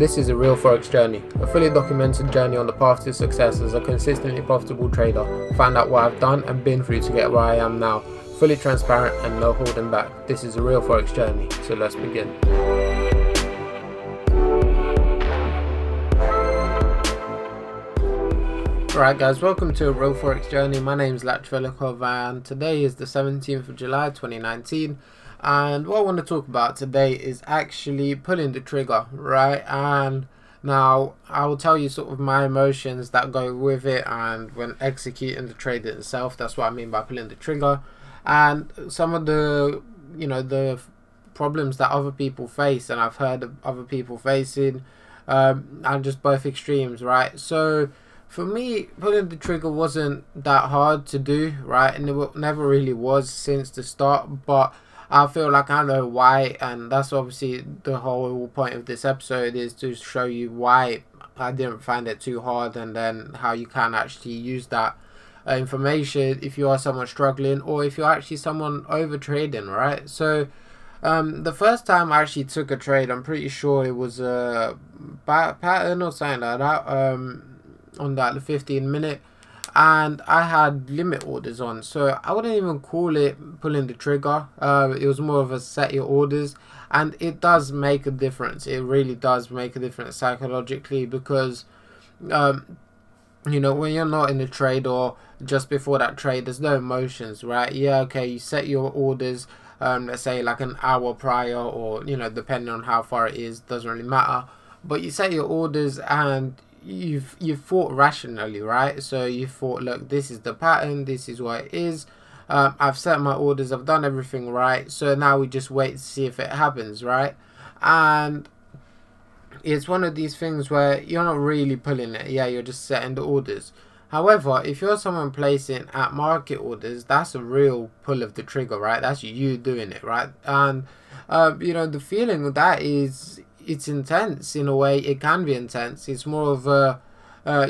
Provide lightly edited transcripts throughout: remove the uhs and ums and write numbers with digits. This is a real Forex journey, a fully documented journey on the path to success as a consistently profitable trader. Find out what I've done and been through to get where I am now. Fully transparent and no holding back. This is a real Forex journey, so let's begin. Alright guys, welcome to A Real Forex Journey. My name is Lachvelikov and today is the 17th of July 2019. And what I want to talk about today is actually pulling the trigger, right? And now I will tell you sort of my emotions that go with it and when executing the trade itself. That's what I mean by pulling the trigger. And some of the, you know, the problems that other people face and I've heard of other people facing and just both extremes, right? So for me, pulling the trigger wasn't that hard to do, right? And it never really was since the start, but I feel like I know why, and that's obviously the whole point of this episode, is to show you why I didn't find it too hard and then how you can actually use that information if you are someone struggling or if you're actually someone over trading, right? So the first time I actually took a trade, I'm pretty sure it was a pattern or something like that on that 15 minute, and I had limit orders on, so I wouldn't even call it pulling the trigger. It was more of a set your orders, and it does make a difference. It really does make a difference psychologically, because you know, when you're not in the trade or just before that trade, there's no emotions, right? Yeah, okay, you set your orders let's say like an hour prior, or you know, depending on how far it is, doesn't really matter, but you set your orders and you've thought rationally, right? So you thought, look, this is the pattern, this is what it is, I've set my orders, I've done everything right, so now we just wait to see if it happens, right? And it's one of these things where you're not really pulling it, yeah, you're just setting the orders. However, if you're someone placing at market orders, that's a real pull of the trigger, right? That's you doing it, right? And you know, the feeling of that is, it's intense in a way. It can be intense. It's more of a,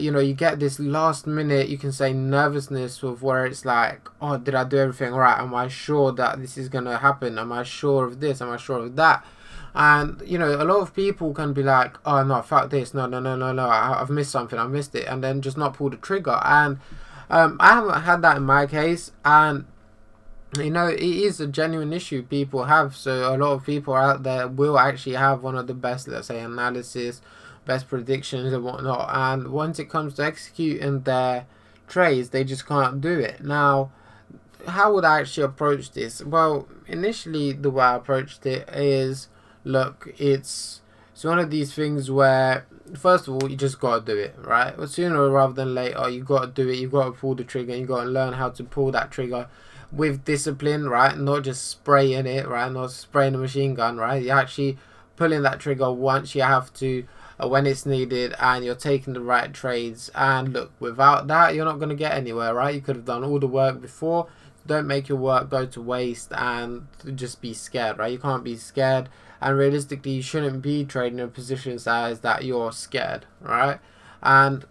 you know, you get this last minute, you can say, nervousness of where it's like, oh, did I do everything right? Am I sure that this is going to happen? Am I sure of this? Am I sure of that? And, you know, a lot of people can be like, oh, no, fuck this. No. I've missed something. I missed it. And then just not pull the trigger. And I haven't had that in my case. And, you know, it is a genuine issue people have. So a lot of people out there will actually have one of the best, let's say, analysis, best predictions and whatnot, and once it comes to executing their trades, they just can't do it. Now, how would I actually approach this? Well, initially the way I approached it is, look, it's one of these things where, first of all, you just gotta do it, right? Well, sooner rather than later, you gotta do it. You gotta pull the trigger. You gotta learn how to pull that trigger with discipline, right? Not just spraying it, right? Not spraying a machine gun, right? You're actually pulling that trigger once you have to, when it's needed, and you're taking the right trades. And look, without that, you're not going to get anywhere, right? You could have done all the work before. Don't make your work go to waste and just be scared, right? You can't be scared, and realistically, you shouldn't be trading in position size that you're scared, right? And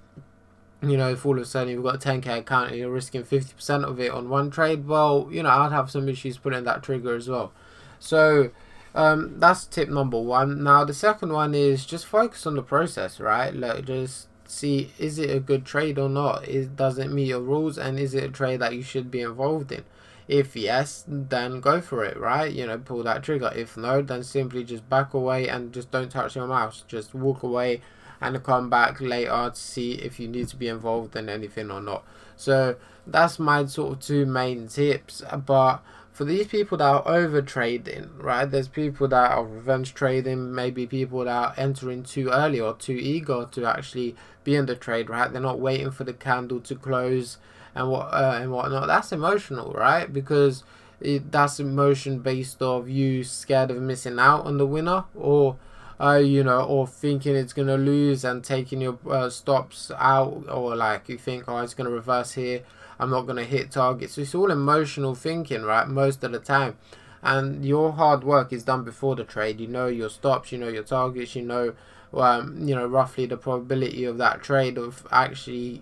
you know, if all of a sudden you've got a 10k account and you're risking 50% of it on one trade, well, you know, I'd have some issues pulling that trigger as well. So that's tip number one. Now, the second one is just focus on the process, right? Like, just see, is it a good trade or not? Does it meet your rules, and is it a trade that you should be involved in? If yes, then go for it, right? You know, pull that trigger. If no, then simply just back away and just don't touch your mouse. Just walk away and come back later to see if you need to be involved in anything or not. So that's my sort of two main tips. But for these people that are over trading, right, there's people that are revenge trading, maybe people that are entering too early or too eager to actually be in the trade, right? They're not waiting for the candle to close and whatnot. That's emotional, right? Because that's emotion based of you scared of missing out on the winner, or you know, or thinking it's gonna lose and taking your stops out, or like you think, oh, it's gonna reverse here, I'm not gonna hit targets. So it's all emotional thinking, right? Most of the time, and your hard work is done before the trade. You know your stops, you know your targets, you know roughly the probability of that trade of actually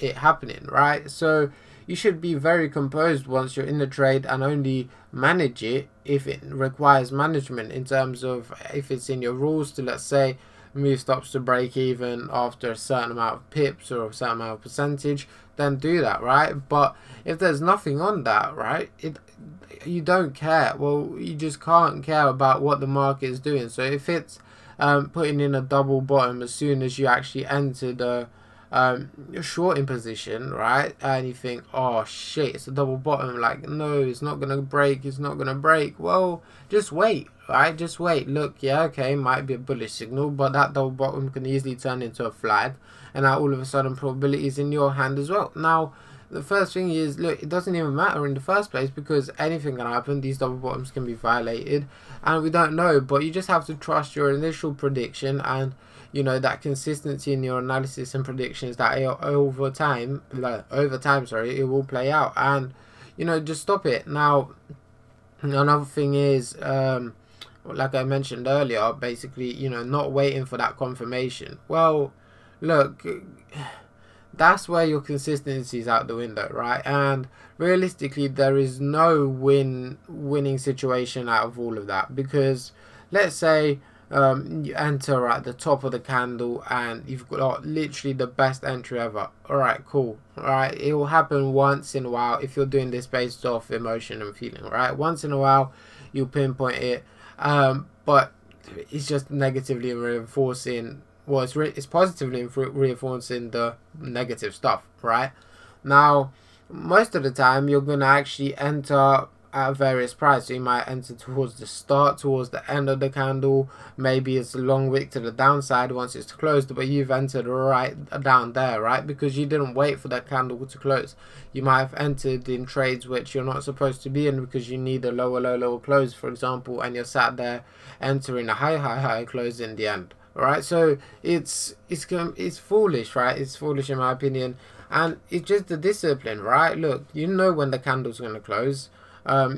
it happening, right? So you should be very composed once you're in the trade, and only manage it if it requires management, in terms of if it's in your rules to, let's say, move stops to break even after a certain amount of pips or a certain amount of percentage, then do that, right? But if there's nothing on that, right, you don't care. Well, you just can't care about what the market is doing. So if it's putting in a double bottom as soon as you actually enter the shorting position, right, and you think, oh shit, it's a double bottom, like, no, it's not gonna break, it's not gonna break. Well, just wait, right, just wait. Look, yeah, okay, might be a bullish signal, but that double bottom can easily turn into a flag, and now all of a sudden probability is in your hand as well. Now the first thing is, look, it doesn't even matter in the first place, because anything can happen. These double bottoms can be violated and we don't know, but you just have to trust your initial prediction, and you know, that consistency in your analysis and predictions that over time, it will play out, and you know, just stop it. Now another thing is, like I mentioned earlier, basically, you know, not waiting for that confirmation. Well, look, that's where your consistency is out the window, right? And realistically, there is no winning situation out of all of that, because let's say you enter at the top of the candle and you've got literally the best entry ever. All right, cool, all right, it will happen once in a while if you're doing this based off emotion and feeling, right? Once in a while you pinpoint it, but it's just negatively reinforcing. Well, it's positively reinforcing the negative stuff, right? Now most of the time you're gonna actually enter at various price. So you might enter towards the start, towards the end of the candle, maybe it's a long wick to the downside once it's closed, but you've entered right down there, right? Because you didn't wait for that candle to close. You might have entered in trades which you're not supposed to be in, because you need a lower close, for example, and you're sat there entering a high close in the end. All right, so it's foolish, right? It's foolish in my opinion, and it's just the discipline, right? Look, you know when the candle's going to close.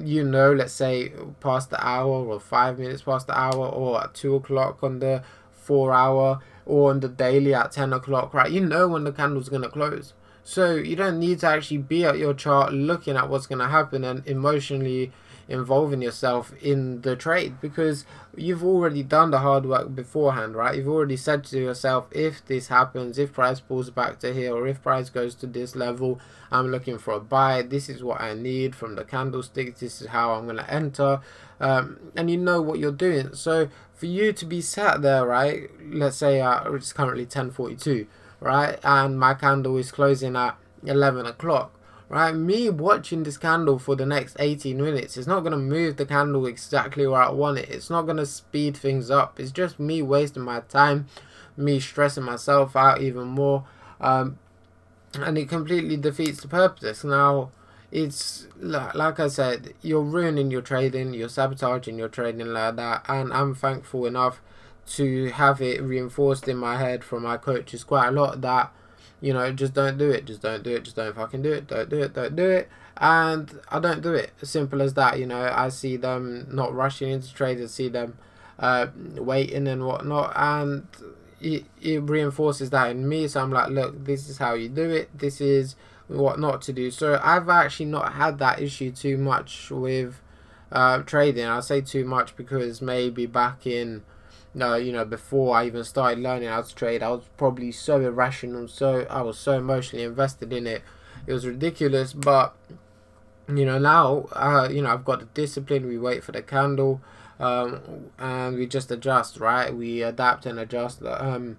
You know, let's say past the hour, or 5 minutes past the hour, or at 2 o'clock on the 4 hour, or on the daily at 10 o'clock, right? You know when the candle's gonna close, so you don't need to actually be at your chart looking at what's gonna happen and emotionally involving yourself in the trade, because you've already done the hard work beforehand, right? You've already said to yourself, if this happens, if price pulls back to here, or if price goes to this level, I'm looking for a buy. This is what I need from the candlestick. This is how I'm going to enter, and you know what you're doing. So for you to be sat there, right, let's say it's currently 10:42, right, and my candle is closing at 11 o'clock, right? Me watching this candle for the next 18 minutes is not going to move the candle exactly where I want it. It's not going to speed things up. It's just me wasting my time, me stressing myself out even more, and it completely defeats the purpose. Now, it's like I said, you're ruining your trading, you're sabotaging your trading like that, and I'm thankful enough to have it reinforced in my head from my coaches quite a lot that, you know, just don't do it, just don't do it, just don't fucking do it, don't do it, don't do it. And I don't do it, simple as that. You know, I see them not rushing into trades, I see them waiting and whatnot, and it reinforces that in me. So I'm like, look, this is how you do it, this is what not to do. So I've actually not had that issue too much with trading. I say too much because maybe back in, no, you know, before I even started learning how to trade, I was probably so irrational, so I was so emotionally invested in it, it was ridiculous. But you know, now you know, I've got the discipline. We wait for the candle, and we just adjust, right? We adapt and adjust, and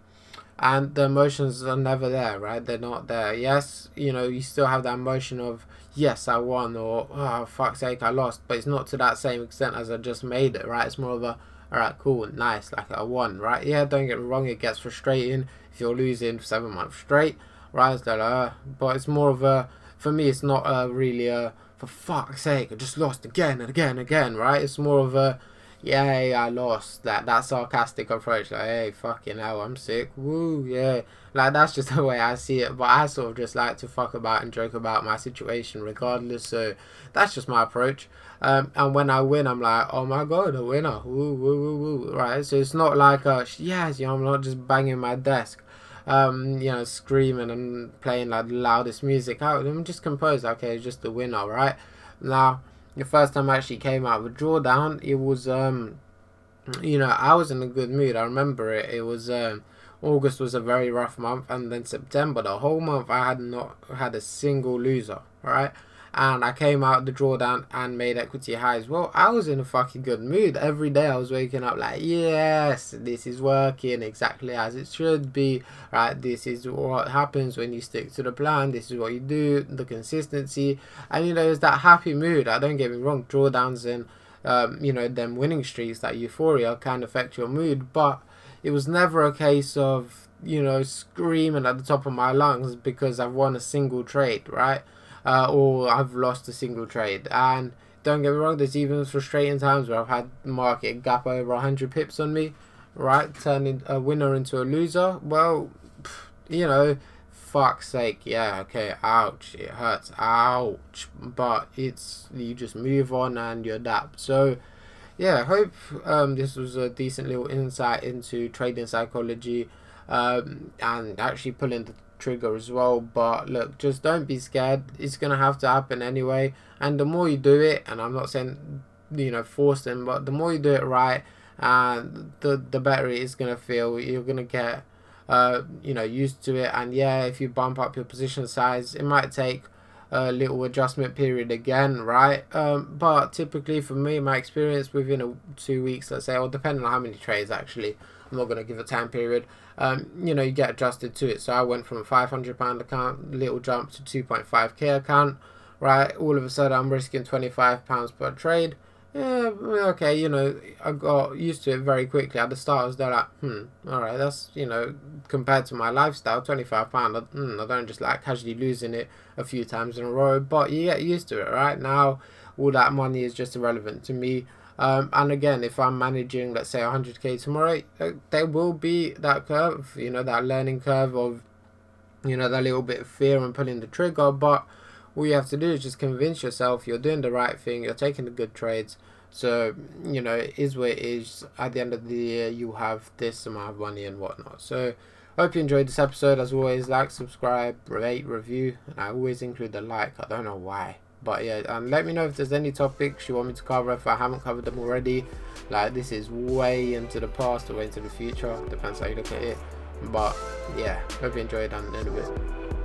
the emotions are never there, right? They're not there. Yes, you know, you still have that emotion of, yes, I won, or oh, fuck's sake, I lost, but it's not to that same extent as I just made it, right? It's more of a, alright, cool, nice, like I won, right? Yeah, don't get me wrong, it gets frustrating if you're losing for 7 months straight, right? It's like, but it's more of a, for me, it's not really a, for fuck's sake, I just lost again and again and again, right? It's more of a, yay, I lost, that sarcastic approach, like, hey, fucking hell, I'm sick, woo, yeah. Like, that's just the way I see it, but I sort of just like to fuck about and joke about my situation regardless, so that's just my approach. And when I win, I'm like, oh my god, a winner, woo, woo, woo, woo, right? So it's not like, yes, you know, I'm not just banging my desk, you know, screaming and playing like the loudest music out. I'm just composed, okay, it's just the winner, right? Now, the first time I actually came out of a drawdown, it was you know, I was in a good mood. I remember it. It was August was a very rough month, and then September, the whole month, I had not had a single loser, right? And I came out the drawdown and made equity highs. Well, I was in a fucking good mood. Every day I was waking up like, yes, this is working exactly as it should be, right? This is what happens when you stick to the plan. This is what you do, the consistency. And, you know, it's that happy mood. I don't get me wrong, drawdowns and, you know, them winning streaks, that euphoria can affect your mood. But it was never a case of, you know, screaming at the top of my lungs because I've won a single trade, right? Or I've lost a single trade. And don't get me wrong, there's even frustrating times where I've had market gap over 100 pips on me, right? Turning a winner into a loser. Well, you know, fuck's sake, yeah, okay, ouch, it hurts, ouch. But it's, you just move on and you adapt. So, yeah, I hope this was a decent little insight into trading psychology and actually pulling the trigger as well. But look, just don't be scared. It's gonna have to happen anyway, and the more you do it, and I'm not saying, you know, force them, but the more you do it right, and the better it is gonna feel. You're gonna get you know, used to it. And yeah, if you bump up your position size, it might take a little adjustment period again, right? But typically for me, my experience, within 2 weeks, let's say, or depending on how many trades, actually I'm not going to give a time period, you know, you get adjusted to it. So I went from a £500 account, little jump, to 2.5k account, right? All of a sudden I'm risking £25 per trade. Yeah, okay, you know, I got used to it very quickly. At the start I was there like, alright, that's, you know, compared to my lifestyle, £25, I don't just like casually losing it a few times in a row. But you get used to it, right? Now all that money is just irrelevant to me. And again, if I'm managing, let's say, 100k tomorrow, there will be that curve, you know, that learning curve of, you know, that little bit of fear and pulling the trigger. But all you have to do is just convince yourself you're doing the right thing, you're taking the good trades. So, you know, it is what it is. At the end of the year, you have this amount of money and whatnot. So, hope you enjoyed this episode. As always, like, subscribe, rate, review, and I always include a like. I don't know why. But yeah, and let me know if there's any topics you want me to cover if I haven't covered them already. Like, this is way into the past or way into the future, depends how you look at it. But yeah, hope you enjoyed, and in a bit.